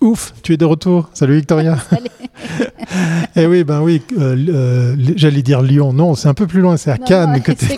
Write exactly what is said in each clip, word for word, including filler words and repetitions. Ouf, tu es de retour. Salut Victoria. Salut. Eh oui, ben oui, euh, euh, j'allais dire Lyon. Non, c'est un peu plus loin, c'est à non, Cannes non, que tu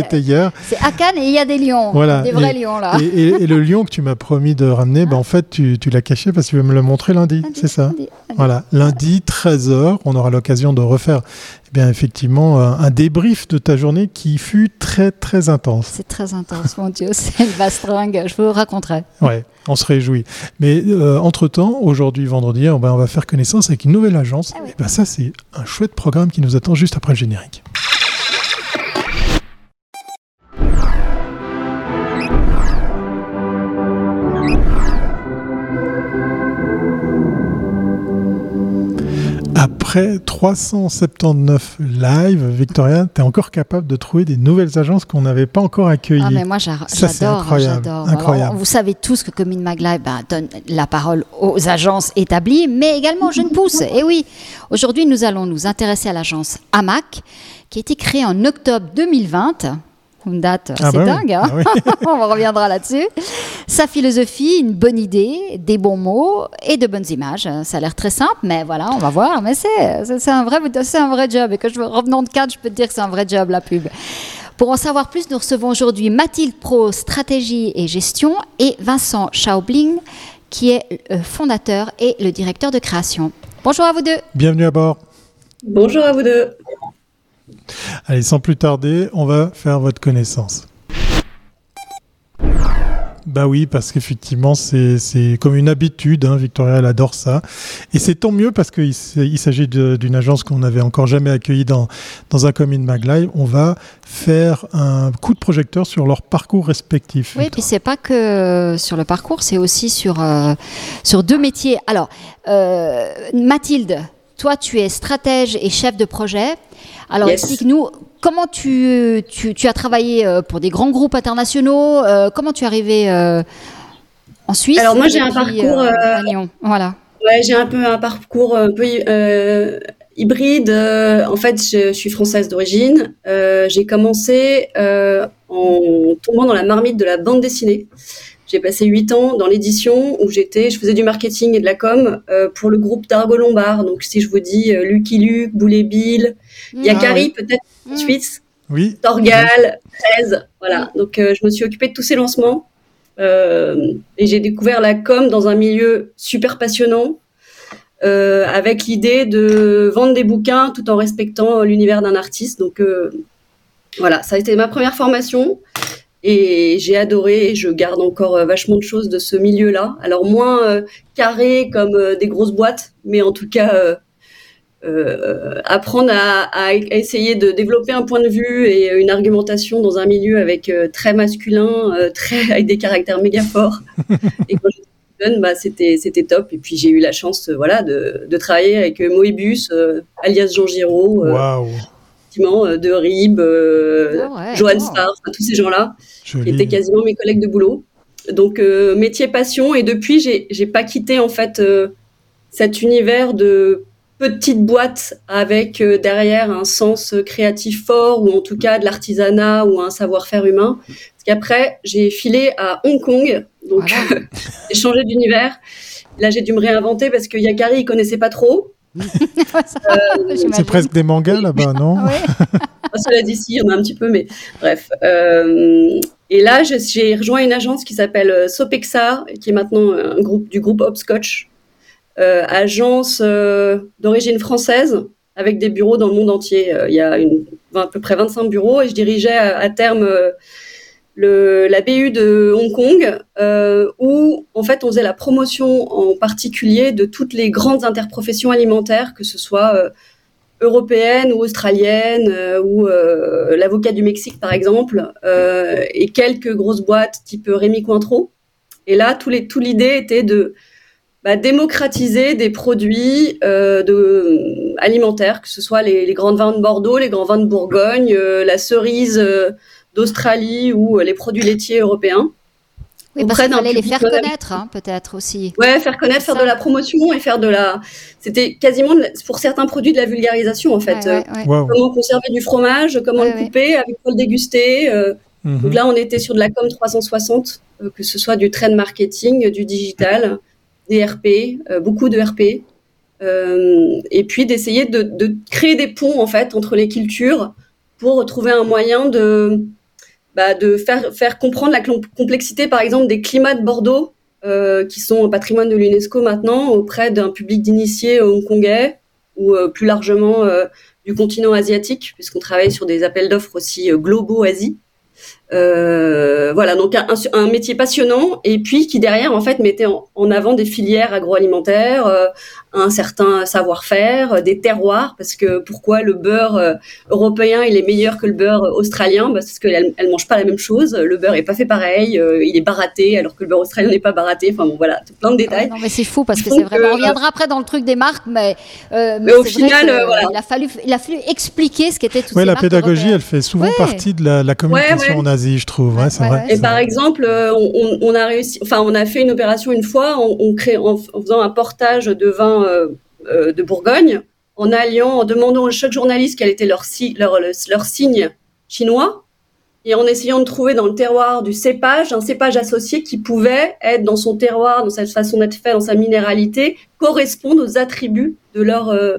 étais euh, hier. C'est à Cannes et il y a des lions, voilà, des vrais et, lions là. Et, et, et le lion que tu m'as promis de ramener, ah. ben en fait, tu, tu l'as caché parce que tu veux me le montrer lundi, lundi c'est ça lundi, lundi. Voilà, lundi treize heures, on aura l'occasion de refaire eh bien, effectivement un, un débrief de ta journée qui fut très, très intense. C'est très intense, mon Dieu, c'est une bastringue, je vous raconterai. Ouais. On se réjouit. Mais euh, entre-temps, aujourd'hui, vendredi, on va faire connaissance avec une nouvelle agence. Ah oui. Et ben ça, c'est un chouette programme qui nous attend juste après le générique. Après trois cent soixante-dix-neuf lives, Victoria, tu es encore capable de trouver des nouvelles agences qu'on n'avait pas encore accueillies. Ah mais moi, j'a- Ça, j'adore, c'est incroyable. J'adore. Incroyable. Alors, vous savez tous que Coming Mag Live bah, donne la parole aux agences établies, mais également aux jeunes pousses. Et oui, aujourd'hui, nous allons nous intéresser à l'agence A M A C, qui a été créée en octobre deux mille vingt. Une date, ah c'est bah dingue, oui. hein ah oui. On reviendra là-dessus. Sa philosophie, une bonne idée, des bons mots et de bonnes images. Ça a l'air très simple, mais voilà, on va voir. Mais c'est, c'est, c'est, un, vrai, c'est un vrai job. Et que je revenant de Cannes, je peux te dire que c'est un vrai job, la pub. Pour en savoir plus, nous recevons aujourd'hui Mathilde Pro, stratégie et gestion, et Vincent Chaubeling, qui est le fondateur et le directeur de création. Bonjour à vous deux. Bienvenue à bord. Bonjour à vous deux. Allez, sans plus tarder, on va faire votre connaissance. Bah oui, parce qu'effectivement, c'est, c'est comme une habitude, hein, Victoria, elle adore ça. Et c'est tant mieux parce qu'il il s'agit de, d'une agence qu'on n'avait encore jamais accueillie dans, dans un Coming Mag Live. On va faire un coup de projecteur sur leur parcours respectif. Oui, puis c'est pas que sur le parcours, c'est aussi sur, euh, sur deux métiers. Alors, euh, Mathilde, toi, tu es stratège et chef de projet. Alors, yes. explique-nous, comment tu, tu, tu as travaillé pour des grands groupes internationaux euh, comment tu es arrivée euh, en Suisse? Alors, moi, j'ai un parcours... Euh, à Lyon. Voilà. Ouais, j'ai un peu un parcours un peu euh, hybride. En fait, je, je suis française d'origine. Euh, j'ai commencé euh, en tombant dans la marmite de la bande dessinée. J'ai passé huit ans dans l'édition où j'étais, je faisais du marketing et de la com euh, pour le groupe Dargaud Lombard. Donc, si je vous dis euh, Lucky Luke, Boule et Bill, mmh, Yakari, ah ouais. peut-être mmh. Suisse, oui. Thorgal, treize, voilà. Mmh. Donc, euh, je me suis occupée de tous ces lancements euh, et j'ai découvert la com dans un milieu super passionnant euh, avec l'idée de vendre des bouquins tout en respectant l'univers d'un artiste. Donc, euh, voilà, ça a été ma première formation. Et j'ai adoré et je garde encore vachement de choses de ce milieu-là. Alors moins euh, carré comme euh, des grosses boîtes, mais en tout cas euh, euh, apprendre à, à essayer de développer un point de vue et une argumentation dans un milieu avec euh, très masculin, euh, très avec des caractères méga forts. Et quand j'étais jeune, bah c'était c'était top. Et puis j'ai eu la chance, euh, voilà, de, de travailler avec Moebius, euh, alias Jean Giraud. Euh, wow. de Rib, euh, oh ouais, Johan oh. Starr, tous ces gens-là, Joli. qui étaient quasiment mes collègues de boulot. Donc, euh, métier passion. Et depuis, j'ai, j'ai pas quitté, en fait, euh, cet univers de petite boîte avec euh, derrière un sens créatif fort, ou en tout cas de l'artisanat ou un savoir-faire humain. Parce qu'après, j'ai filé à Hong Kong. Donc, voilà. J'ai changé d'univers. Là, j'ai dû me réinventer parce que Yakari, il connaissait pas trop. euh, c'est presque des mangas là-bas, non? Oui. Cela dit, si, il y en a un petit peu, mais bref. Euh, et là, je, j'ai rejoint une agence qui s'appelle Sopexa, qui est maintenant un groupe, du groupe Hopscotch, euh, agence euh, d'origine française avec des bureaux dans le monde entier. Il y a une, à peu près vingt-cinq bureaux et je dirigeais à, à terme euh, le, la B U de Hong Kong, euh, où en fait on faisait la promotion en particulier de toutes les grandes interprofessions alimentaires, que ce soit euh, européenne ou australienne, euh, ou euh, l'avocat du Mexique par exemple, euh, et quelques grosses boîtes type Rémi Cointreau. Et là, tout, les, tout l'idée était de bah, démocratiser des produits euh, de, euh, alimentaires, que ce soit les, les grands vins de Bordeaux, les grands vins de Bourgogne, euh, la cerise... Euh, d'Australie ou les produits laitiers européens. Oui, parce qu'il fallait les faire connaître, hein, peut-être aussi. Ouais, faire connaître, faire de la promotion et faire de la... C'était quasiment, pour certains produits, de la vulgarisation, en fait. Ouais, ouais, ouais. Wow. Comment conserver du fromage, comment ouais, le couper, ouais. avec quoi le déguster. Euh, mm-hmm. Donc là, on était sur de la com trois cent soixante, euh, que ce soit du trade marketing, du digital, des R P, euh, beaucoup de R P, euh, et puis d'essayer de, de créer des ponts en fait entre les cultures pour trouver un moyen de, bah, de faire, faire comprendre la complexité, par exemple, des climats de Bordeaux, euh, qui sont patrimoine de l'UNESCO maintenant, auprès d'un public d'initiés hongkongais ou euh, plus largement euh, du continent asiatique, puisqu'on travaille sur des appels d'offres aussi euh, globaux Asie. Euh, voilà, donc un, un métier passionnant et puis qui derrière en fait mettait en, en avant des filières agroalimentaires, euh, un certain savoir-faire, des terroirs, parce que pourquoi le beurre euh, européen il est meilleur que le beurre australien, bah, parce qu'elle elle mange pas la même chose, le beurre est pas fait pareil, euh, il est baratté alors que le beurre australien n'est pas baratté, enfin bon voilà, plein de détails. Ah, non mais c'est fou parce que donc, c'est vraiment, on reviendra euh, après dans le truc des marques, mais, euh, mais, mais au final que, euh, voilà. il a fallu il a fallu expliquer ce qu'était tout ça. Oui, la pédagogie européennes. Elle fait souvent ouais. partie de la, la communication. Ouais, ouais. En Asie, je trouve. Ouais, c'est ouais, vrai, et c'est par vrai. Exemple, on, on a réussi. Enfin, on a fait une opération une fois. On, on crée en, en faisant un portage de vin euh, de Bourgogne, en alliant, en demandant à chaque journaliste quel était leur, leur, leur, leur signe chinois, et en essayant de trouver dans le terroir du cépage un cépage associé qui pouvait être dans son terroir, dans sa façon d'être fait, dans sa minéralité, correspondre aux attributs de leur euh,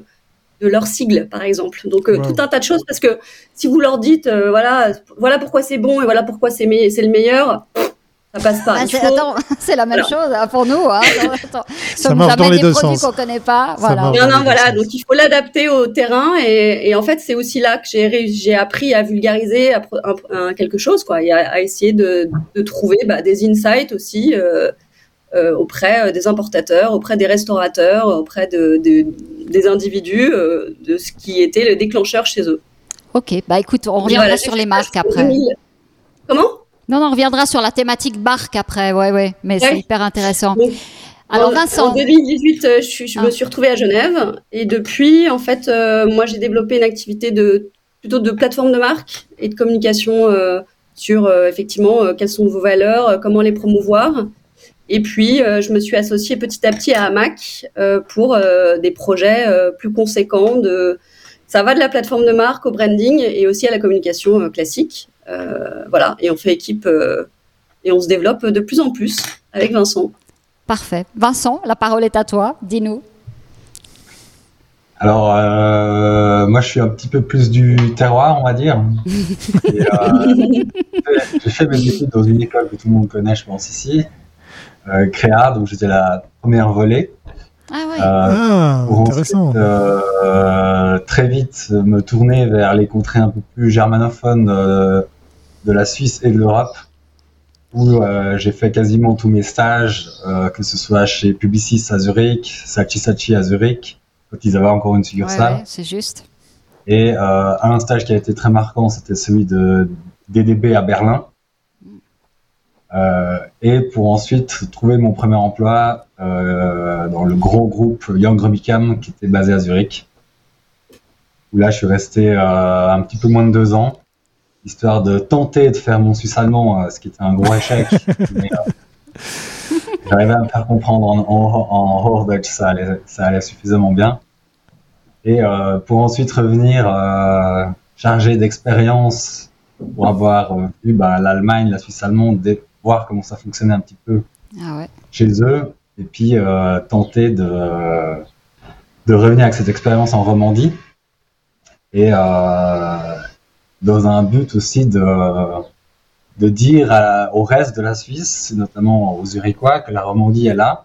de leur sigle, par exemple. Donc, euh, wow. tout un tas de choses, parce que si vous leur dites, euh, voilà, voilà pourquoi c'est bon et voilà pourquoi c'est, me- c'est le meilleur, ça passe pas. Ah, c'est, faut... Attends, c'est la même alors. Chose hein, pour nous. Hein. Attends, ça ça marche dans les deux sens. Qu'on connaît pas, voilà. Non, non, voilà. Donc, il faut l'adapter au terrain et, et en fait, c'est aussi là que j'ai, j'ai appris à vulgariser à, à, à quelque chose, quoi, et à, à essayer de, de trouver bah, des insights aussi euh, euh, auprès des importateurs, auprès des restaurateurs, auprès de... de des individus, euh, de ce qui était le déclencheur chez eux. Ok, bah écoute, on reviendra voilà, sur les marques après. deux mille Comment ? Non, non, on reviendra sur la thématique marque après, ouais, ouais, mais ouais. c'est hyper intéressant. Donc, alors en, Vincent... En deux mille dix-huit, je, suis, je ah. me suis retrouvée à Genève et depuis, en fait, euh, moi j'ai développé une activité de, plutôt de plateforme de marque et de communication euh, sur, euh, effectivement, euh, quelles sont vos valeurs, euh, comment les promouvoir. Et puis, euh, je me suis associée petit à petit à AMAC euh, pour euh, des projets euh, plus conséquents. De... Ça va de la plateforme de marque au branding et aussi à la communication euh, classique. Euh, voilà, et on fait équipe euh, et on se développe de plus en plus avec Vincent. Parfait. Vincent, la parole est à toi. Dis-nous. Alors, euh, moi, je suis un petit peu plus du terroir, on va dire. Et, euh, j'ai fait mes études dans une école que tout le monde connaît, je pense, ici. Euh, créa, donc j'étais la première volée. Ah oui. Euh, ah, pour intéressant. Ensuite, euh, très vite me tourner vers les contrées un peu plus germanophones euh, de la Suisse et de l'Europe, où euh, j'ai fait quasiment tous mes stages, euh, que ce soit chez Publicis à Zurich, Saatchi Saatchi à Zurich, quand ils avaient encore une succursale. Ouais, c'est juste. Et euh, un stage qui a été très marquant, c'était celui de D D B à Berlin. Euh, et pour ensuite trouver mon premier emploi euh, dans le gros groupe Young Rubicam qui était basé à Zurich, où là je suis resté euh, un petit peu moins de deux ans, histoire de tenter de faire mon suisse allemand, euh, ce qui était un gros échec. mais, euh, j'arrivais à me faire comprendre en, en, en Hochdeutsch, ça allait, ça allait suffisamment bien. Et euh, pour ensuite revenir euh, chargé d'expérience pour avoir euh, vu bah, l'Allemagne, la Suisse allemande, des voir comment ça fonctionnait un petit peu ah ouais. chez eux, et puis euh, tenter de, de revenir avec cette expérience en Romandie, et euh, dans un but aussi de, de dire à, au reste de la Suisse, notamment aux Zurichois, que la Romandie est là,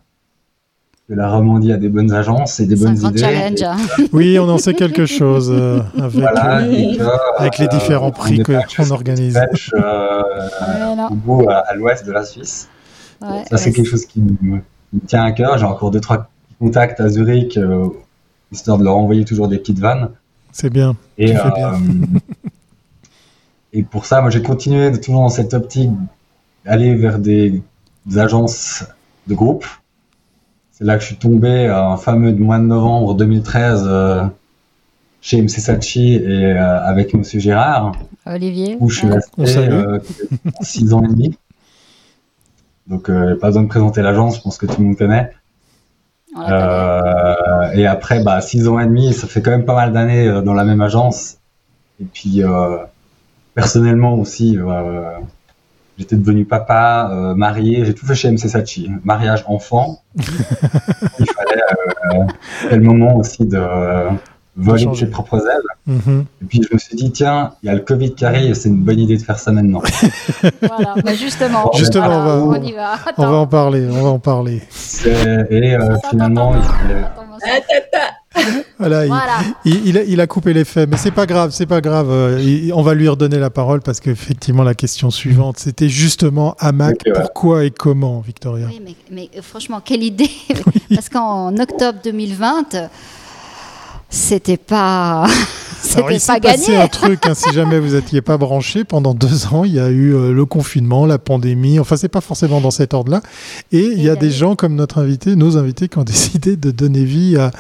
que la Romandie a des bonnes agences et des c'est bonnes un idées. Challenge, hein. Oui, on en sait quelque chose euh, avec, voilà, euh, que, avec euh, les différents prix que, qu'on organise. Pêche, euh, ouais, au bout, à, à l'ouest de la Suisse. Ouais, ça, c'est ouais. quelque chose qui me, me tient à cœur. J'ai encore deux, trois contacts à Zurich, euh, histoire de leur envoyer toujours des petites vannes. C'est bien. Et, euh, bien. et pour ça, moi, j'ai continué de, toujours dans cette optique d'aller vers des, des agences de groupe. C'est là que je suis tombé un fameux mois de novembre deux mille treize euh, chez M C Saatchi et euh, avec Monsieur Gérard Olivier, où je suis resté euh, six ans et demi. Donc, euh, pas besoin de présenter l'agence, je pense que tout le monde connaît. Euh, et après, bah, six ans et demi, ça fait quand même pas mal d'années euh, dans la même agence. Et puis, euh, personnellement aussi, euh, J'étais devenu papa, euh, marié, j'ai tout fait chez M C Saatchi. Mariage, enfant. Il fallait euh, c'était le moment aussi de euh, voler de ses propres ailes. Mm-hmm. Et puis je me suis dit, tiens, il y a le Covid qui arrive, c'est une bonne idée de faire ça maintenant. Voilà, bah justement, justement voilà, on, va, on, on y va. Attends. On va en parler, on va en parler. C'est, et euh, attends, finalement, attends, il fallait... Voilà, voilà. Il, il, il a coupé les faits, mais c'est pas grave, c'est pas grave. Il, on va lui redonner la parole parce qu'effectivement la question suivante, c'était justement AMAC, okay, pourquoi ouais. et comment, Victoria. Oui, mais, mais franchement, quelle idée, oui. Parce qu'en octobre deux mille vingt, c'était pas, c'était Alors, il pas s'est gagné. Passé un truc, hein, si jamais vous n'étiez pas branché pendant deux ans, il y a eu euh, le confinement, la pandémie. Enfin, c'est pas forcément dans cet ordre-là. Et, Et il y a des gens comme notre invité, nos invités, qui ont décidé de donner vie à,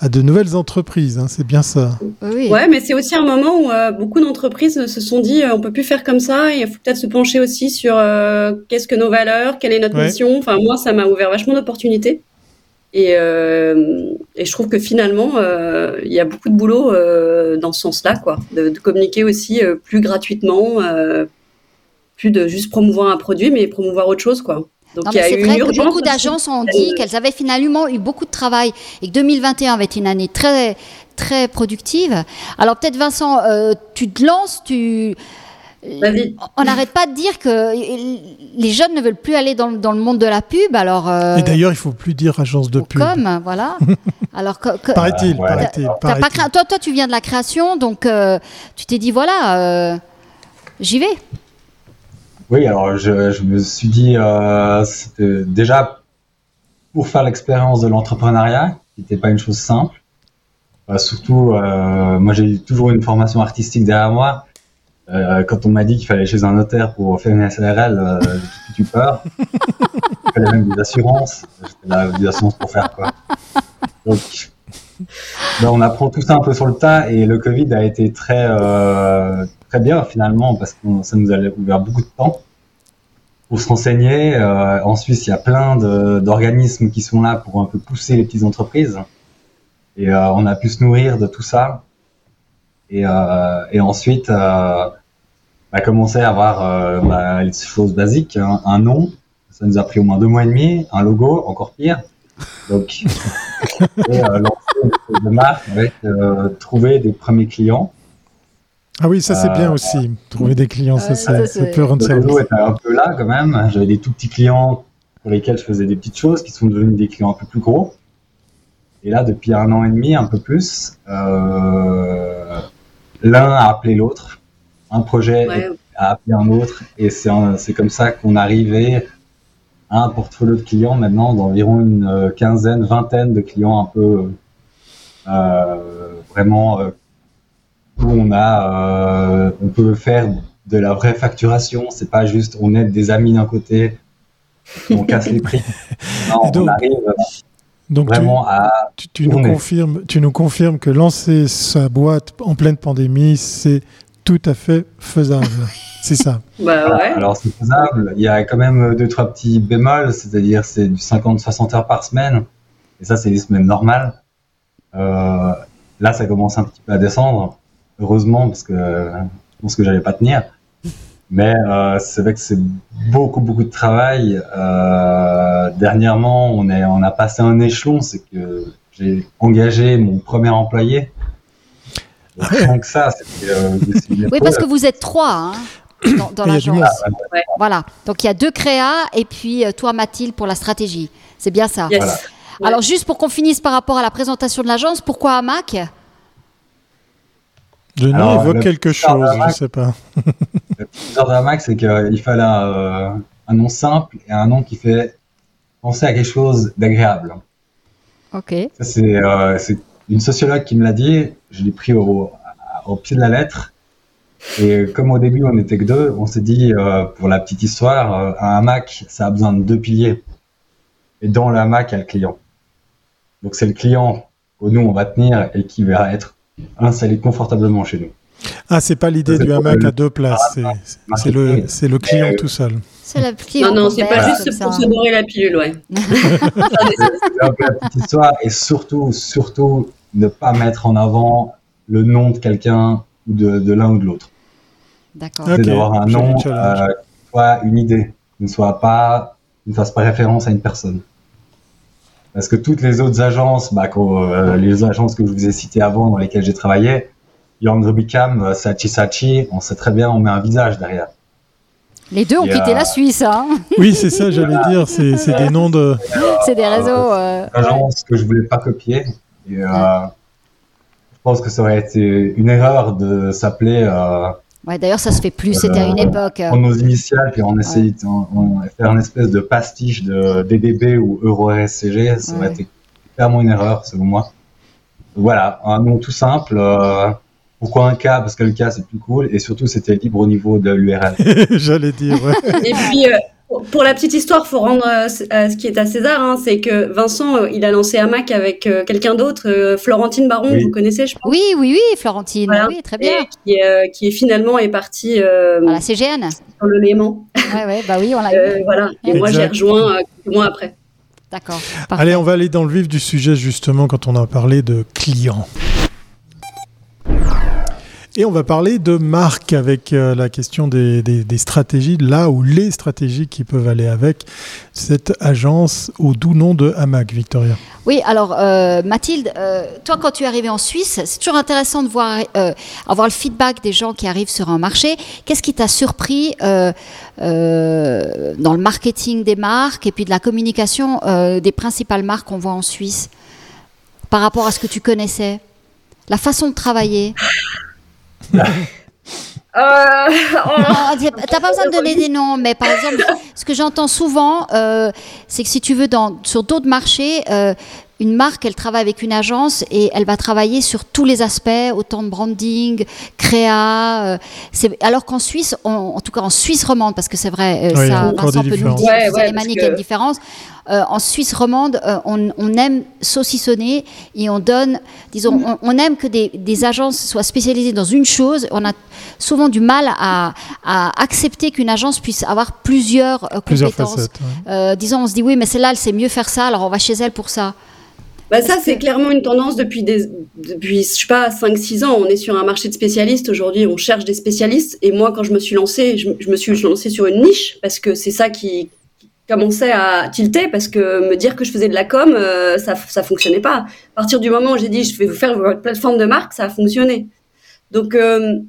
à de nouvelles entreprises. Hein, c'est bien ça. Oui. Ouais, mais c'est aussi un moment où euh, beaucoup d'entreprises se sont dit, euh, on peut plus faire comme ça. Il faut peut-être se pencher aussi sur euh, qu'est-ce que nos valeurs, quelle est notre ouais. mission. Enfin, moi, ça m'a ouvert vachement d'opportunités. Et, euh, et je trouve que finalement, il euh, y a beaucoup de boulot euh, dans ce sens-là, quoi, de, de communiquer aussi euh, plus gratuitement, euh, plus de juste promouvoir un produit, mais promouvoir autre chose, quoi. Donc, non, il y a eu une urgence. Beaucoup d'agences ont dit qu'elles avaient finalement eu beaucoup de travail et que deux mille vingt et un avait été une année très, très productive. Alors peut-être Vincent, euh, tu te lances, tu... Vas-y. On n'arrête pas de dire que les jeunes ne veulent plus aller dans, dans le monde de la pub. Alors, euh, et d'ailleurs, il ne faut plus dire agence de pub. Comme, voilà. Alors, que, que, paraît-il. T'a, paraît-il, t'a, paraît-il. Pas créa... toi, toi, tu viens de la création, donc euh, tu t'es dit, voilà, euh, j'y vais. Oui, alors je, je me suis dit, euh, c'était déjà pour faire l'expérience de l'entrepreneuriat, qui n'était pas une chose simple. Euh, surtout, euh, moi, j'ai toujours une formation artistique derrière moi. Euh, quand on m'a dit qu'il fallait aller chez un notaire pour faire une S A R L, euh, j'ai tout eu peur. Il fallait même des assurances. J'étais là, des assurances pour faire quoi. Donc, ben, on apprend tout ça un peu sur le tas et le Covid a été très, euh, très bien finalement parce que ça nous a ouvert beaucoup de temps pour se renseigner. Euh, en Suisse, il y a plein de, d'organismes qui sont là pour un peu pousser les petites entreprises et euh, on a pu se nourrir de tout ça. Et, euh, et ensuite, euh, on a commencé à avoir euh, bah, les choses basiques, hein. Un nom, ça nous a pris au moins deux mois et demi, un logo, encore pire. Donc, et, euh, lancer une marque avec euh, trouver des premiers clients. Ah oui, ça c'est euh, bien aussi, trouver des clients, ouais, ça, ça, ça, ça peut rendre service. Le logo était un peu là quand même, j'avais des tout petits clients pour lesquels je faisais des petites choses qui sont devenus des clients un peu plus gros. Et là, depuis un an et demi, un peu plus, euh... l'un a appelé l'autre, un projet ouais. a appelé un autre, et c'est, un, c'est comme ça qu'on arrivait à un portfolio de clients maintenant d'environ une quinzaine, vingtaine de clients un peu euh, vraiment euh, où on a, euh, on peut faire de la vraie facturation. C'est pas juste on aide des amis d'un côté, on casse les prix. Non, donc... on arrive. Donc tu, à... tu, tu, nous confirmes, tu nous confirmes que lancer sa boîte en pleine pandémie, c'est tout à fait faisable, c'est ça? Bah ouais. Alors c'est faisable, il y a quand même deux trois petits bémols, c'est-à-dire c'est du cinquante à soixante heures par semaine, et ça c'est les semaines normales. Euh, là ça commence un petit peu à descendre, heureusement, parce que je pense que j'allais pas tenir. Mais euh, c'est vrai que c'est beaucoup beaucoup de travail. Euh, dernièrement, on est, on a passé un échelon, c'est que j'ai engagé mon premier employé. Donc ça, c'est, euh, c'est une oui, parce que vous êtes trois hein, dans, dans l'agence. Ouais. Voilà. Donc il y a deux créas et puis toi Mathilde pour la stratégie. C'est bien ça. Yes. Voilà. Ouais. Alors juste pour qu'on finisse par rapport à la présentation de l'agence, pourquoi AMAC? Le nom évoque quelque chose, je ne sais pas. Le petit de AMAC, c'est qu'il fallait euh, un nom simple et un nom qui fait penser à quelque chose d'agréable. Ok. Ça, c'est, euh, c'est une sociologue qui me l'a dit, je l'ai pris au, au pied de la lettre. Et comme au début, on n'était que deux, on s'est dit, euh, pour la petite histoire, un AMAC, ça a besoin de deux piliers. Et dans le AMAC, il y a le client. Donc c'est le client que nous, on va tenir et qui va être installé confortablement chez nous. Ah, c'est pas l'idée c'est du hamac à deux places, c'est, c'est, c'est, le, c'est le client tout seul. C'est la petite non, non, c'est pas juste pour se dorer la pilule, ouais. C'est un peu la petite histoire, et surtout, surtout, ne pas mettre en avant le nom de quelqu'un, ou de, de l'un ou de l'autre. D'accord. C'est okay. D'avoir un nom, euh, soit une idée, ne soit pas, ne fasse pas référence à une personne. Parce que toutes les autres agences, bah, euh, les agences que je vous ai citées avant, dans lesquelles j'ai travaillé, Young Rubicam, Saatchi Saatchi, on sait très bien, on met un visage derrière. Les deux ont et quitté euh... la Suisse, hein. Oui, c'est ça, j'allais voilà. dire, c'est, c'est des noms de... Euh, c'est des réseaux... Euh... agences que je voulais pas copier. Et, ouais. euh, je pense que ça aurait été une erreur de s'appeler... Euh, ouais, d'ailleurs, ça se fait plus, euh, c'était à une époque. On nos initiales, puis on essayait ouais. on, on faire une espèce de pastiche de D D B ou EuroRSCG, ça ouais. aurait été clairement une erreur, selon moi. Voilà, un nom tout simple... Euh, Pourquoi un K ? Parce que le K, c'est plus cool. Et surtout, c'était libre au niveau de l'U R L. J'allais dire, ouais. Et puis, euh, pour la petite histoire, il faut rendre euh, ce qui est à César. Hein, c'est que Vincent, euh, il a lancé AMAC avec euh, quelqu'un d'autre, euh, Florentine Baron, oui. vous connaissez, je pense. Oui, oui, oui, Florentine. Voilà. Oui, très bien. Et qui, euh, qui est finalement est partie... Euh, à la C G N. Sur le Léman. Ouais, ouais, bah oui, on l'a euh, voilà. Et exact. Moi, j'ai rejoint euh, quelques mois après. D'accord. Parfait. Allez, on va aller dans le vif du sujet, justement, quand on a parlé de clients. Et on va parler de marque avec euh, la question des, des, des stratégies, là ou les stratégies qui peuvent aller avec cette agence au doux nom de AMAC, Victoria. Oui, alors euh, Mathilde, euh, toi quand tu es arrivée en Suisse, c'est toujours intéressant de voir, euh, avoir le feedback des gens qui arrivent sur un marché. Qu'est-ce qui t'a surpris euh, euh, dans le marketing des marques et puis de la communication euh, des principales marques qu'on voit en Suisse par rapport à ce que tu connaissais ? La façon de travailler ? euh, on... non, t'as pas besoin de donner des noms, mais par exemple, ce que j'entends souvent, euh, c'est que si tu veux, dans, sur d'autres marchés, euh, une marque, elle travaille avec une agence et elle va travailler sur tous les aspects, autant de branding, créa. Euh, c'est... Alors qu'en Suisse, on, en tout cas en Suisse romande, parce que c'est vrai, euh, oui, ça, Vincent peut nous dire, ouais, ouais, Alémanie, qu'il y a une différence. Euh, en Suisse romande, euh, on, on aime saucissonner et on donne, disons, on, on aime que des, des agences soient spécialisées dans une chose. On a souvent du mal à, à accepter qu'une agence puisse avoir plusieurs euh, compétences. Plusieurs facettes, ouais. euh, disons, on se dit oui, mais celle-là, elle sait mieux faire ça, alors on va chez elle pour ça. Bah ça, c'est clairement une tendance depuis, des, depuis je sais pas, cinq six ans. On est sur un marché de spécialistes. Aujourd'hui, on cherche des spécialistes. Et moi, quand je me suis lancée, je, je me suis lancée sur une niche parce que c'est ça qui, qui commençait à tilter, parce que me dire que je faisais de la com, euh, ça ça fonctionnait pas. À partir du moment où j'ai dit « je vais vous faire votre plateforme de marque », ça a fonctionné. Donc, euh,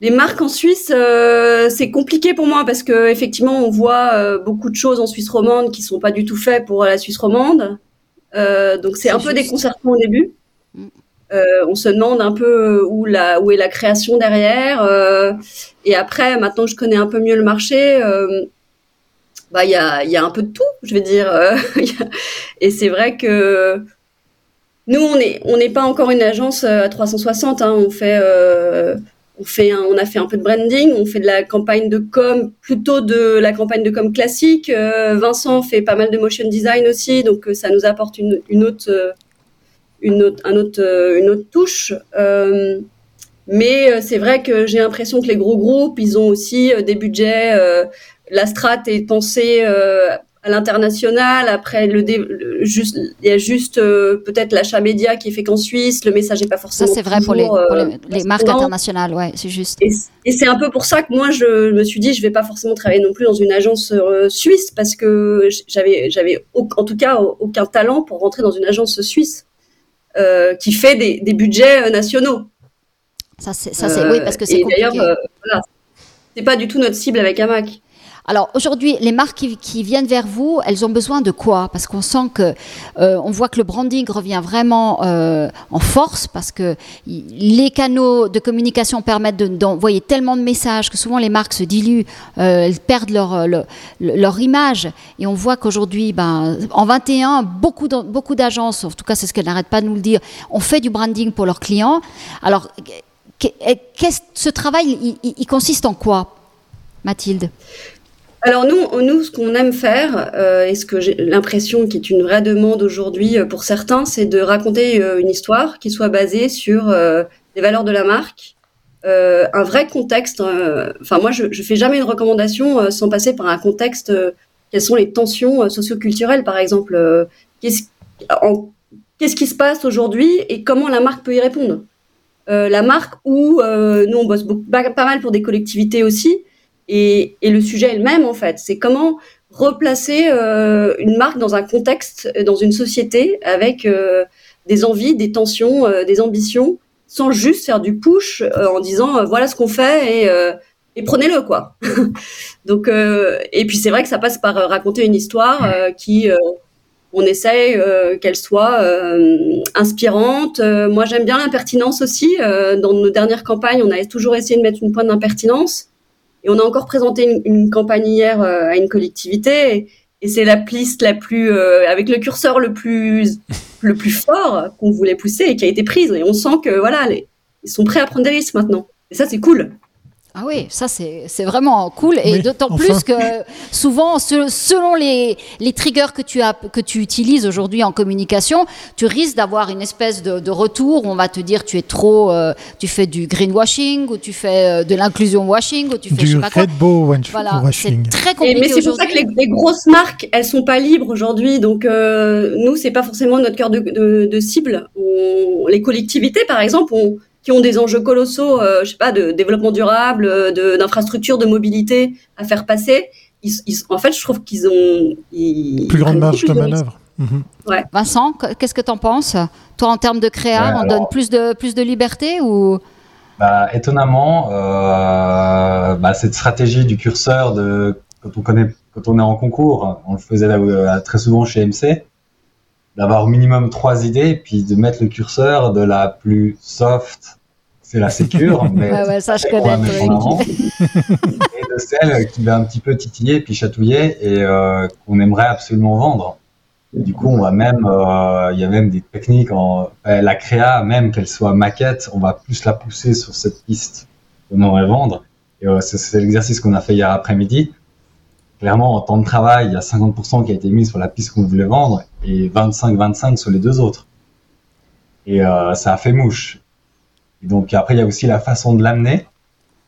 les marques en Suisse, euh, c'est compliqué pour moi parce que effectivement, on voit euh, beaucoup de choses en Suisse romande qui sont pas du tout faites pour la Suisse romande. Euh, donc c'est, c'est un juste. peu déconcertant au début. Euh, on se demande un peu où, la, où est la création derrière. Euh, et après, maintenant que je connais un peu mieux le marché, euh, bah il y a, y a un peu de tout, je vais dire. Euh, et c'est vrai que nous, on est, on n'est pas encore une agence à trois cent soixante. Hein, on fait, euh, on fait, un, on a fait un peu de branding, on fait de la campagne de com, plutôt de la campagne de com classique. Euh, Vincent fait pas mal de motion design aussi, donc ça nous apporte une, une autre, une autre, un autre, une autre touche. Euh, mais c'est vrai que j'ai l'impression que les gros groupes, ils ont aussi des budgets. Euh, la strat est pensée euh, à l'international. Après, le, dé, le juste, il y a juste euh, peut-être l'achat média qui est fait qu'en Suisse. Le message n'est pas forcément. Ça, c'est vrai toujours, pour les, pour les, euh, les marques internationales, ouais, c'est juste. Et, et c'est un peu pour ça que moi, je me suis dit, je ne vais pas forcément travailler non plus dans une agence euh, suisse parce que j'avais, j'avais au, en tout cas aucun talent pour rentrer dans une agence suisse euh, qui fait des, des budgets nationaux. Ça, c'est, ça, c'est euh, oui, parce que c'est et compliqué. D'ailleurs, euh, voilà, c'est pas du tout notre cible avec AMAC. Alors aujourd'hui, les marques qui, qui viennent vers vous, elles ont besoin de quoi ? Parce qu'on sent que, euh, on voit que le branding revient vraiment euh, en force parce que y, les canaux de communication permettent de, d'envoyer tellement de messages que souvent les marques se diluent, euh, elles perdent leur, leur, leur image. Et on voit qu'aujourd'hui, ben, en vingt et un, beaucoup, de, beaucoup d'agences, en tout cas c'est ce qu'elles n'arrêtent pas de nous le dire, ont fait du branding pour leurs clients. Alors ce travail, il, il, il consiste en quoi, Mathilde ? Alors nous, nous, ce qu'on aime faire, euh, et ce que j'ai l'impression qui est une vraie demande aujourd'hui euh, pour certains, c'est de raconter euh, une histoire qui soit basée sur euh, les valeurs de la marque, euh, un vrai contexte. Enfin, euh, moi, je, je fais jamais une recommandation euh, sans passer par un contexte. Euh, quelles sont les tensions euh, socioculturelles, par exemple euh, qu'est-ce, en, qu'est-ce qui se passe aujourd'hui et comment la marque peut y répondre. Euh, la marque où euh, nous on bosse beaucoup, pas, pas mal pour des collectivités aussi. et, et le sujet est le même en fait. C'est comment replacer euh, une marque dans un contexte, dans une société avec euh, des envies, des tensions, euh, des ambitions, sans juste faire du push euh, en disant euh, voilà ce qu'on fait et, euh, et prenez-le quoi. Donc euh, et puis c'est vrai que ça passe par euh, raconter une histoire euh, qui euh, on essaye euh, qu'elle soit euh, inspirante. Euh, moi, j'aime bien l'impertinence aussi. Euh, dans nos dernières campagnes, on a toujours essayé de mettre une pointe d'impertinence. Et on a encore présenté une, une campagne hier euh, à une collectivité. Et, et c'est la piste la plus... Euh, avec le curseur le plus, le plus fort qu'on voulait pousser et qui a été prise. Et on sent que voilà, les, ils sont prêts à prendre des risques maintenant. Et ça, c'est cool. Ah oui, ça c'est, c'est vraiment cool et oui, d'autant enfin. plus que souvent ce, selon les, les triggers que tu, as, que tu utilises aujourd'hui en communication, tu risques d'avoir une espèce de, de retour où on va te dire tu es trop, euh, tu fais du greenwashing ou tu fais de l'inclusion washing ou tu fais du je sais pas quoi. Voilà, washing. C'est très compliqué et, mais c'est aujourd'hui. Pour ça que les, les grosses marques elles sont pas libres aujourd'hui donc euh, nous c'est pas forcément notre cœur de, de, de cible. On, les collectivités par exemple ont qui ont des enjeux colossaux, euh, je sais pas, de développement durable, de, d'infrastructures, de mobilité à faire passer. Ils, ils, en fait, je trouve qu'ils ont... Ils, plus grande marge de manœuvre. Mm-hmm. Ouais. Vincent, qu'est-ce que t'en penses ? Toi, en termes de créa, ouais, on alors... donne plus de, plus de liberté ou... bah, étonnamment, euh, bah, cette stratégie du curseur, de, quand, on connaît, quand on est en concours, on le faisait là, là, très souvent chez M C, d'avoir au minimum trois idées, puis de mettre le curseur de la plus soft, c'est la sécure, mais ouais, ouais, ça, je connais, et de celle qui va un petit peu titiller, puis chatouiller, et euh, qu'on aimerait absolument vendre. Et du coup, on va même, il euh, y a même des techniques, en, euh, la créa, même qu'elle soit maquette, on va plus la pousser sur cette piste qu'on aimerait vendre. Et euh, c'est, c'est l'exercice qu'on a fait hier après-midi. Clairement, en temps de travail, il y a cinquante pour cent qui a été mis sur la piste qu'on voulait vendre et vingt-cinq vingt-cinq sur les deux autres. Et euh, ça a fait mouche. Et donc après, il y a aussi la façon de l'amener.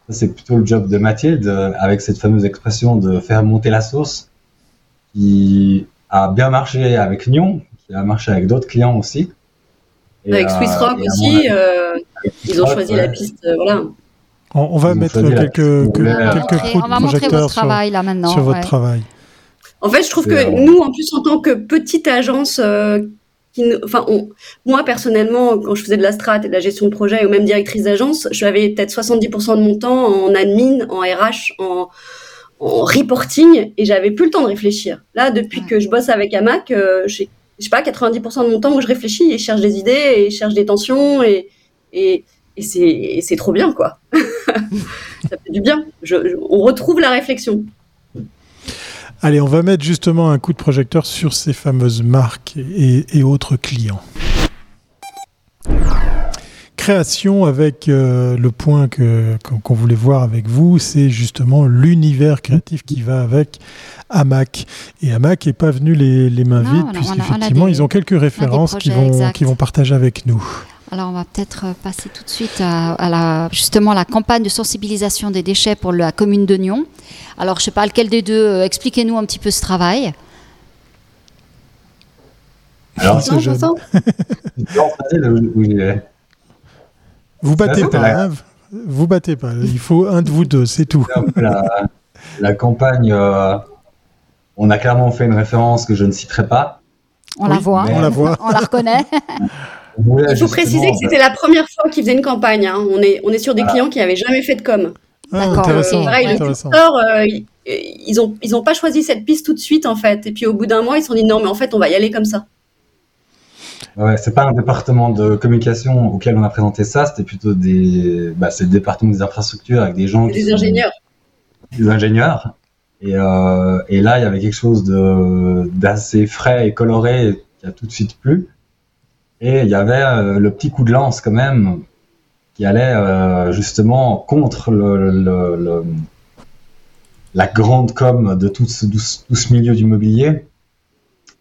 Ça, c'est plutôt le job de Mathilde, avec cette fameuse expression de faire monter la sauce, qui a bien marché avec Nyon, qui a marché avec d'autres clients aussi. Et, avec euh, Swiss Rock aussi, avis, euh, ils ont choisi ouais. la piste, euh, voilà. On, on va on mettre quelques, que, quelques coups de projecteur sur, travail, là, sur votre ouais. travail. En fait, je trouve que nous, en plus, en tant que petite agence, euh, qui, enfin, on, moi, personnellement, quand je faisais de la strat et de la gestion de projet, ou même directrice d'agence, je avais peut-être soixante-dix pour cent de mon temps en admin, en R H, en, en reporting, et j'avais plus le temps de réfléchir. Là, depuis ouais. que je bosse avec AMAC, euh, je sais pas, quatre-vingt-dix pour cent de mon temps où je réfléchis et je cherche des idées et je cherche des tensions et... et Et c'est, et c'est trop bien, quoi. Ça fait du bien. Je, je, on retrouve la réflexion. Allez, on va mettre justement un coup de projecteur sur ces fameuses marques et, et autres clients. Création avec euh, le point que, qu'on voulait voir avec vous, c'est justement l'univers créatif qui va avec AMAC. Et AMAC n'est pas venu les, les mains non, vides, puisqu'effectivement, ils ont quelques références qui vont, qui vont partager avec nous. Alors, on va peut-être passer tout de suite à, à la, justement à la campagne de sensibilisation des déchets pour la commune de Nyon. Alors, je ne sais pas lequel des deux, expliquez-nous un petit peu ce travail. Alors, c'est jeune. Vous battez pas, hein, vous battez pas. Il faut un de vous deux, c'est tout. La, la campagne, euh, on a clairement fait une référence que je ne citerai pas. On, oui, la, voit. on la voit, on la reconnaît. Ouais, il faut préciser que c'était la première fois qu'ils faisaient une campagne. Hein. On est, on est sur des ah. clients qui n'avaient jamais fait de com. Ah, D'accord. Intéressant, euh, pareil, intéressant. Le secteur, euh, ils n'ont ils ont pas choisi cette piste tout de suite, en fait. Et puis, au bout d'un mois, ils se sont dit, non, mais en fait, on va y aller comme ça. Ouais, ce n'est pas un département de communication auquel on a présenté ça. C'était plutôt des... Bah, c'est le département des infrastructures avec des gens... Des qui ingénieurs. Sont des ingénieurs. Et, euh, et là, il y avait quelque chose de, d'assez frais et coloré qui a tout de suite plu. Et il y avait euh, le petit coup de lance quand même qui allait euh, justement contre le, le, le, la grande com de tout ce, tout ce milieu du mobilier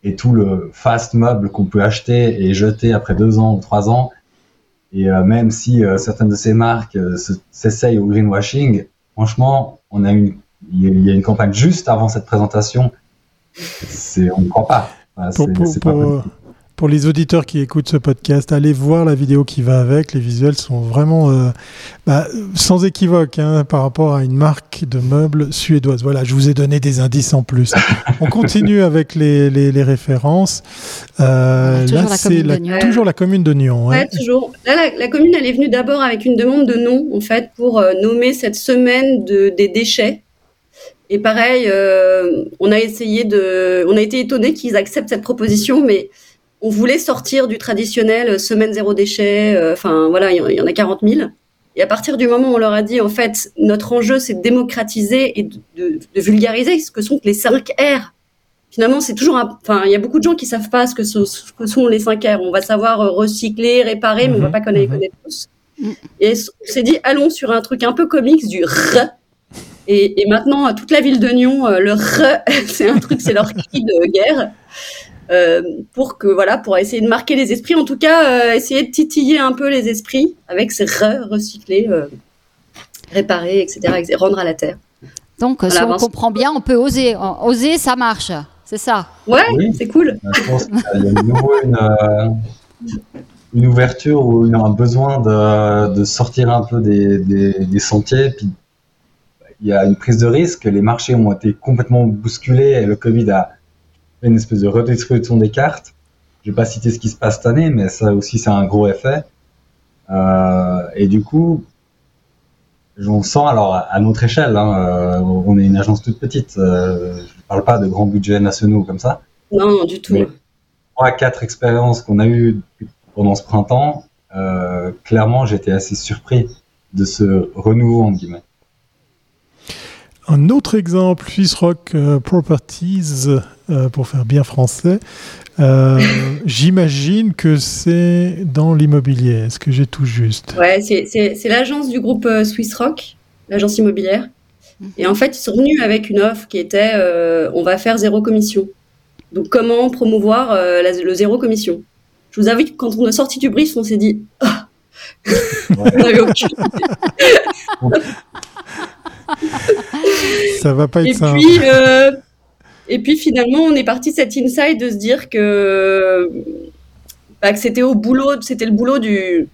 et tout le fast meuble qu'on peut acheter et jeter après deux ans ou trois ans. Et euh, même si euh, certaines de ces marques euh, se, s'essayent au greenwashing, franchement, on a une, il y a une campagne juste avant cette présentation. C'est, on ne croit pas. Enfin, c'est, pour, pour, c'est pas pour... Pour les auditeurs qui écoutent ce podcast, allez voir la vidéo qui va avec. Les visuels sont vraiment euh, bah, sans équivoque hein, par rapport à une marque de meubles suédoise. Voilà, je vous ai donné des indices en plus. On continue avec les, les, les références. Euh, toujours là, la c'est la, toujours la commune de Nyon. Ouais, hein. Toujours. Là, la, la commune, elle est venue d'abord avec une demande de nom, en fait, pour euh, nommer cette semaine de, des déchets. Et pareil, euh, on a essayé de, on a été étonnés qu'ils acceptent cette proposition, mais on voulait sortir du traditionnel semaine zéro déchet. Euh, enfin, voilà, il y, y en a quarante mille. Et à partir du moment où on leur a dit, en fait, notre enjeu, c'est de démocratiser et de, de, de vulgariser ce que sont les cinq R. Finalement, c'est toujours un, enfin, il y a beaucoup de gens qui savent pas ce que, ce, ce que sont les cinq R. On va savoir recycler, réparer, mais on va pas connaître, connaître tous. Et on s'est dit, allons sur un truc un peu comics du R. Et, et maintenant, toute la ville de Nyon, le R, c'est un truc, c'est leur cri de guerre. Euh, pour que voilà, pour essayer de marquer les esprits, en tout cas, euh, essayer de titiller un peu les esprits avec ces re, recycler, euh, réparer, et cetera, et rendre à la terre. Donc, voilà, si on ben, comprend bien, on peut oser, oser, ça marche, c'est ça. Ouais, oui, c'est cool. Je pense qu'il y a de nouveau une, euh, une ouverture ou un besoin de, de sortir un peu des, des, des sentiers. Puis il y a une prise de risque. Les marchés ont été complètement bousculés et le Covid a une espèce de redistribution des cartes. Je vais pas citer ce qui se passe cette année, mais ça aussi, c'est un gros effet. Euh, et du coup, j'en sens, alors, à notre échelle, hein, on est une agence toute petite, euh, je parle pas de grands budgets nationaux comme ça. Non, non du tout. Trois, quatre expériences qu'on a eues pendant ce printemps, euh, clairement, j'étais assez surpris de ce renouveau, entre guillemets. Un autre exemple, Swiss Rock Properties, euh, pour faire bien français. Euh, j'imagine que c'est dans l'immobilier. Est-ce que j'ai tout juste ? Ouais, c'est, c'est, c'est l'agence du groupe Swiss Rock, l'agence immobilière. Et en fait, ils sont venus avec une offre qui était euh, on va faire zéro commission. Donc, comment promouvoir euh, la, le zéro commission ? Je vous avoue que quand on est sorti du brief, on s'est dit oh ouais. On n'avait aucune idée. Ça va pas être et simple. Puis, euh, et puis finalement, on est parti de cet insight de se dire que, bah, que c'était au boulot, c'était le boulot du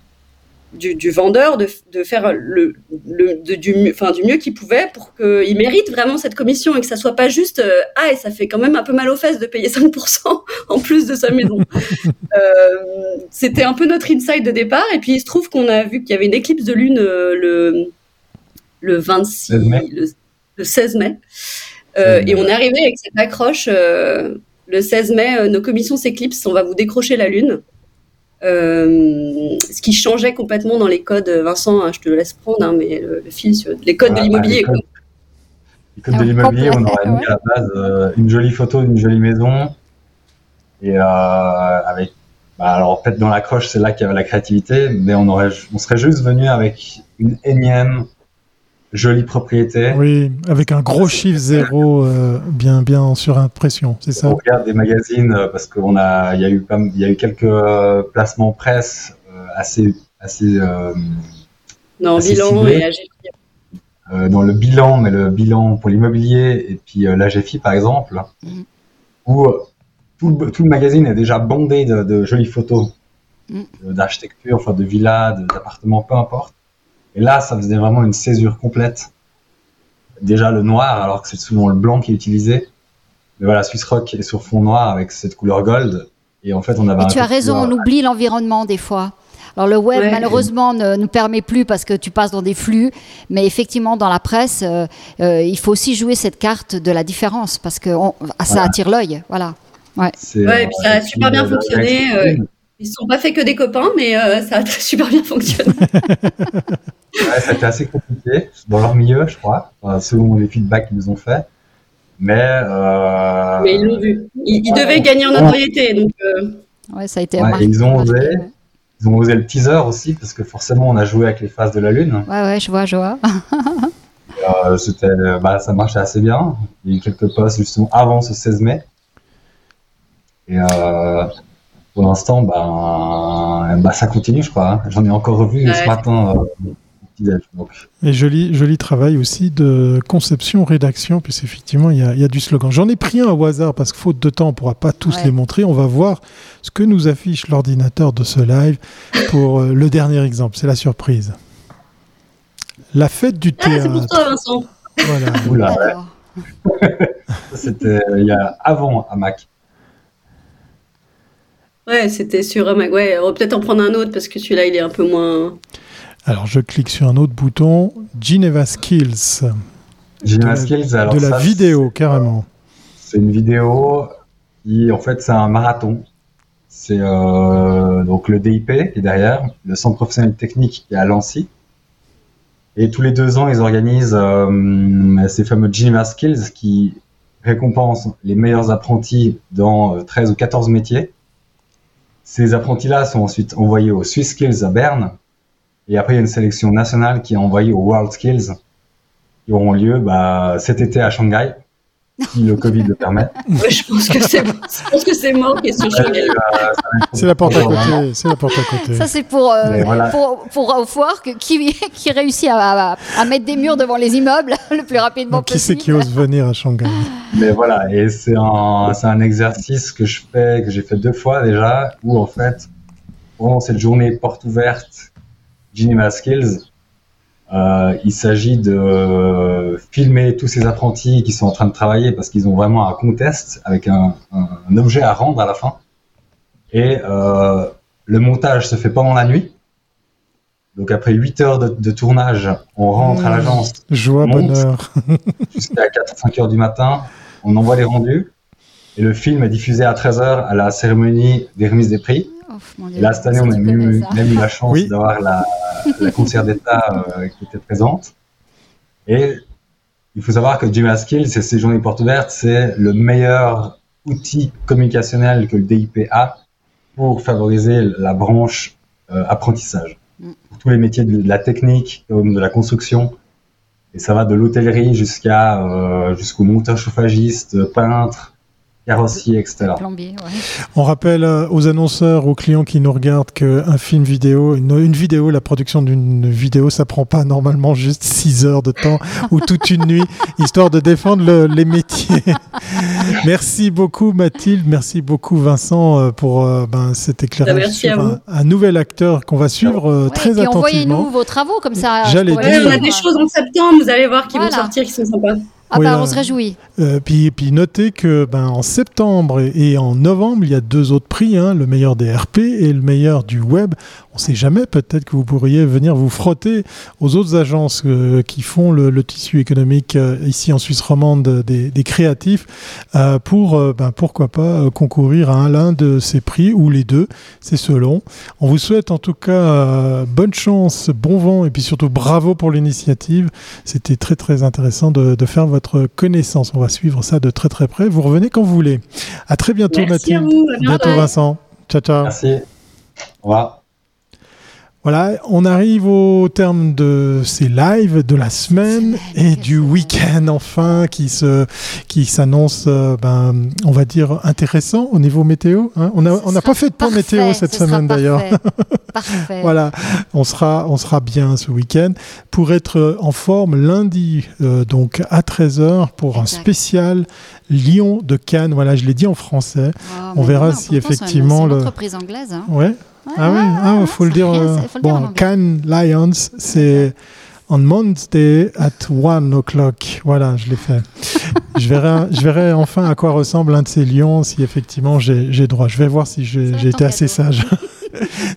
du, du vendeur de, de faire le, le de, du, enfin, du mieux qu'il pouvait pour qu'il mérite vraiment cette commission et que ça soit pas juste euh, ah et ça fait quand même un peu mal aux fesses de payer cinq pour cent en plus de sa maison. euh, c'était un peu notre insight de départ et puis il se trouve qu'on a vu qu'il y avait une éclipse de lune euh, le le vingt-six, le, le seize mai. Euh, et on est arrivé avec cette accroche, euh, le seize mai, euh, nos commissions s'éclipsent, on va vous décrocher la lune. Euh, ce qui changeait complètement dans les codes, Vincent, hein, je te laisse prendre, hein, mais le, le fil, sur les codes ah, de l'immobilier. Bah, les codes, les codes de l'immobilier, on aurait mis à la base euh, une jolie photo d'une jolie maison. Et euh, avec, bah, alors en fait, dans l'accroche, c'est là qu'il y avait la créativité, mais on, aurait, on serait juste venu avec une énième jolie propriété. Oui, avec un gros chiffre zéro, euh, bien, bien en surimpression, c'est ça. On regarde des magazines parce qu'on a, il y a eu, il y a eu quelques euh, placements presse euh, assez, assez. Euh, non, assez bilan ciblés. Et A G F I. Euh, dans le bilan, mais le bilan pour l'immobilier et puis euh, l'A G F I par exemple, mm. où euh, tout, le, tout le magazine est déjà bondé de, de jolies photos, mm. euh, d'architecture, enfin de villas, de, d'appartements, peu importe. Et là, ça faisait vraiment une césure complète. Déjà le noir, alors que c'est souvent le blanc qui est utilisé. Mais voilà, Swiss Rock est sur fond noir avec cette couleur gold. Et en fait, on avait. Et tu as raison, on oublie l'environnement des fois. Alors le web, ouais, malheureusement, ne nous permet plus parce que tu passes dans des flux. Mais effectivement, dans la presse, euh, euh, il faut aussi jouer cette carte de la différence parce que on, ça voilà. attire l'œil. Voilà. Ouais. C'est, ouais, et puis ça a super bien fonctionné. Euh, ils ne sont pas faits que des copains, mais euh, ça a super bien fonctionné. Ouais, ça a été assez compliqué dans leur milieu, je crois, enfin, selon les feedbacks qu'ils nous ont fait. Mais, euh... mais ils l'ont vu. Ils, ils devaient ouais, gagner en notoriété. Donc, euh... ouais, ça a été ouais, ils, ont osé, ouais. ils ont osé le teaser aussi, parce que forcément, on a joué avec les phases de la Lune. Ouais, ouais, je vois, je vois. euh, c'était, bah, ça marchait assez bien. Il y a eu quelques posts justement avant ce seize mai. Et euh, pour l'instant, bah, bah, ça continue, je crois. J'en ai encore revu ouais. ce matin. Euh... d'outillage. Et joli, joli travail aussi de conception, rédaction, puisqu'effectivement, il y, y a du slogan. J'en ai pris un au hasard, parce que faute de temps, on ne pourra pas tous ouais. les montrer. On va voir ce que nous affiche l'ordinateur de ce live pour le dernier exemple. C'est la surprise. La fête du théâtre. Ah, c'est pour toi, Vincent. Voilà. Oula, ouais. C'était il y a avant AMAC. Ouais, c'était sur AMAC. Ouais, on va peut-être en prendre un autre parce que celui-là, il est un peu moins. Alors, je clique sur un autre bouton. Geneva Skills. Geneva Skills, alors. De la ça, vidéo, c'est, carrément. C'est une vidéo qui, en fait, c'est un marathon. C'est euh, donc le D I P qui est derrière, le Centre Professionnel Technique qui est à Lancy. Et tous les deux ans, ils organisent euh, ces fameux Geneva Skills qui récompensent les meilleurs apprentis dans treize ou quatorze métiers. Ces apprentis-là sont ensuite envoyés aux Swiss Skills à Berne. Et après, il y a une sélection nationale qui est envoyée aux WorldSkills qui auront lieu bah, cet été à Shanghai, si le Covid le permet. Ouais, je pense que c'est, je pense que c'est mort qui est sur Shanghai. C'est la porte à côté. C'est la porte à côté. Ça, c'est pour, euh, voilà. pour, pour au foire que, qui, qui réussit à, à, à mettre des murs devant les immeubles le plus rapidement Donc, possible. Qui c'est qui ose venir à Shanghai ? Mais voilà, et c'est un, c'est un exercice que je fais, que j'ai fait deux fois déjà, où en fait, pendant cette journée porte ouverte, Geneva Skills, euh, il s'agit de filmer tous ces apprentis qui sont en train de travailler parce qu'ils ont vraiment un contest avec un, un, un objet à rendre à la fin. Et euh, le montage se fait pendant la nuit. Donc après huit heures de, de tournage, on rentre mmh, à l'agence. Joie, bonheur. Jusqu'à quatre ou cinq heures du matin, on envoie les rendus. Et le film est diffusé à treize heures à la cérémonie des remises des prix. Et là, cette année, on a même, même eu la chance oui. d'avoir la, la conseillère d'État euh, qui était présente. Et il faut savoir que Geneva Skills, c'est ces journées portes ouvertes, c'est le meilleur outil communicationnel que le D I P a pour favoriser la branche euh, apprentissage. Mm. Pour tous les métiers de, de la technique, de la construction, et ça va de l'hôtellerie jusqu'à, euh, jusqu'au monteur chauffagiste, peintre, carrossier, et cetera. Plombier, ouais. On rappelle aux annonceurs, aux clients qui nous regardent qu'un film vidéo, une, une vidéo, la production d'une vidéo, ça prend pas normalement juste six heures de temps ou toute une nuit, histoire de défendre le, les métiers. Merci beaucoup Mathilde, merci beaucoup Vincent pour ben, cet éclairage sur un, un nouvel acteur qu'on va suivre ouais, très attentivement. Envoyez-nous vos travaux comme ça. J'allais dire. Ouais, on a des choses en septembre, vous allez voir qui voilà. vont sortir, qui sont sympas. Ah oui, bah là. On se réjouit. Euh, puis, puis notez que ben, en septembre et, et en novembre, il y a deux autres prix, hein, le meilleur des R P et le meilleur du web. On ne sait jamais, peut-être que vous pourriez venir vous frotter aux autres agences euh, qui font le, le tissu économique euh, ici en Suisse romande des, des créatifs euh, pour, euh, ben, pourquoi pas, euh, concourir à un, l'un de ces prix ou les deux, c'est selon. On vous souhaite en tout cas euh, bonne chance, bon vent et puis surtout bravo pour l'initiative. C'était très très intéressant de, de faire votre connaissance. On va suivre ça de très très près. Vous revenez quand vous voulez. À très bientôt Merci Mathilde. À vous. À bientôt Vincent. Ciao ciao. Merci. Au revoir. Voilà, on arrive au terme de ces lives de la semaine et du week-end enfin qui se qui s'annonce, ben on va dire intéressant au niveau météo. Hein. On a ce on n'a pas fait de point météo cette semaine parfait. D'ailleurs. Parfait. Voilà, on sera on sera bien ce week-end pour être en forme lundi euh, donc à treize heures pour exact. Un spécial Lyon de Cannes. Voilà, je l'ai dit en français. Oh, on verra non, si effectivement c'est une entreprise anglaise. Hein. Ouais. Ah oui, ah, ah, faut le dire. Rien, euh, faut le bon, dire Cannes Lions, c'est on Monday at one o'clock. Voilà, je l'ai fait. je verrai, je verrai enfin à quoi ressemble un de ces lions si effectivement j'ai, j'ai droit. Je vais voir si j'ai, j'ai été assez sage.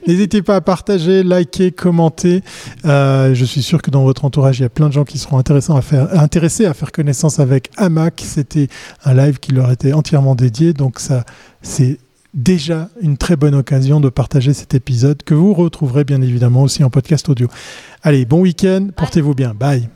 N'hésitez pas à partager, liker, commenter. Euh, je suis sûr que dans votre entourage, il y a plein de gens qui seront intéressants à faire, intéressés à faire connaissance avec AMAC. C'était un live qui leur était entièrement dédié, donc ça, c'est déjà une très bonne occasion de partager cet épisode que vous retrouverez bien évidemment aussi en podcast audio. Allez, bon week-end, portez-vous bien, bye.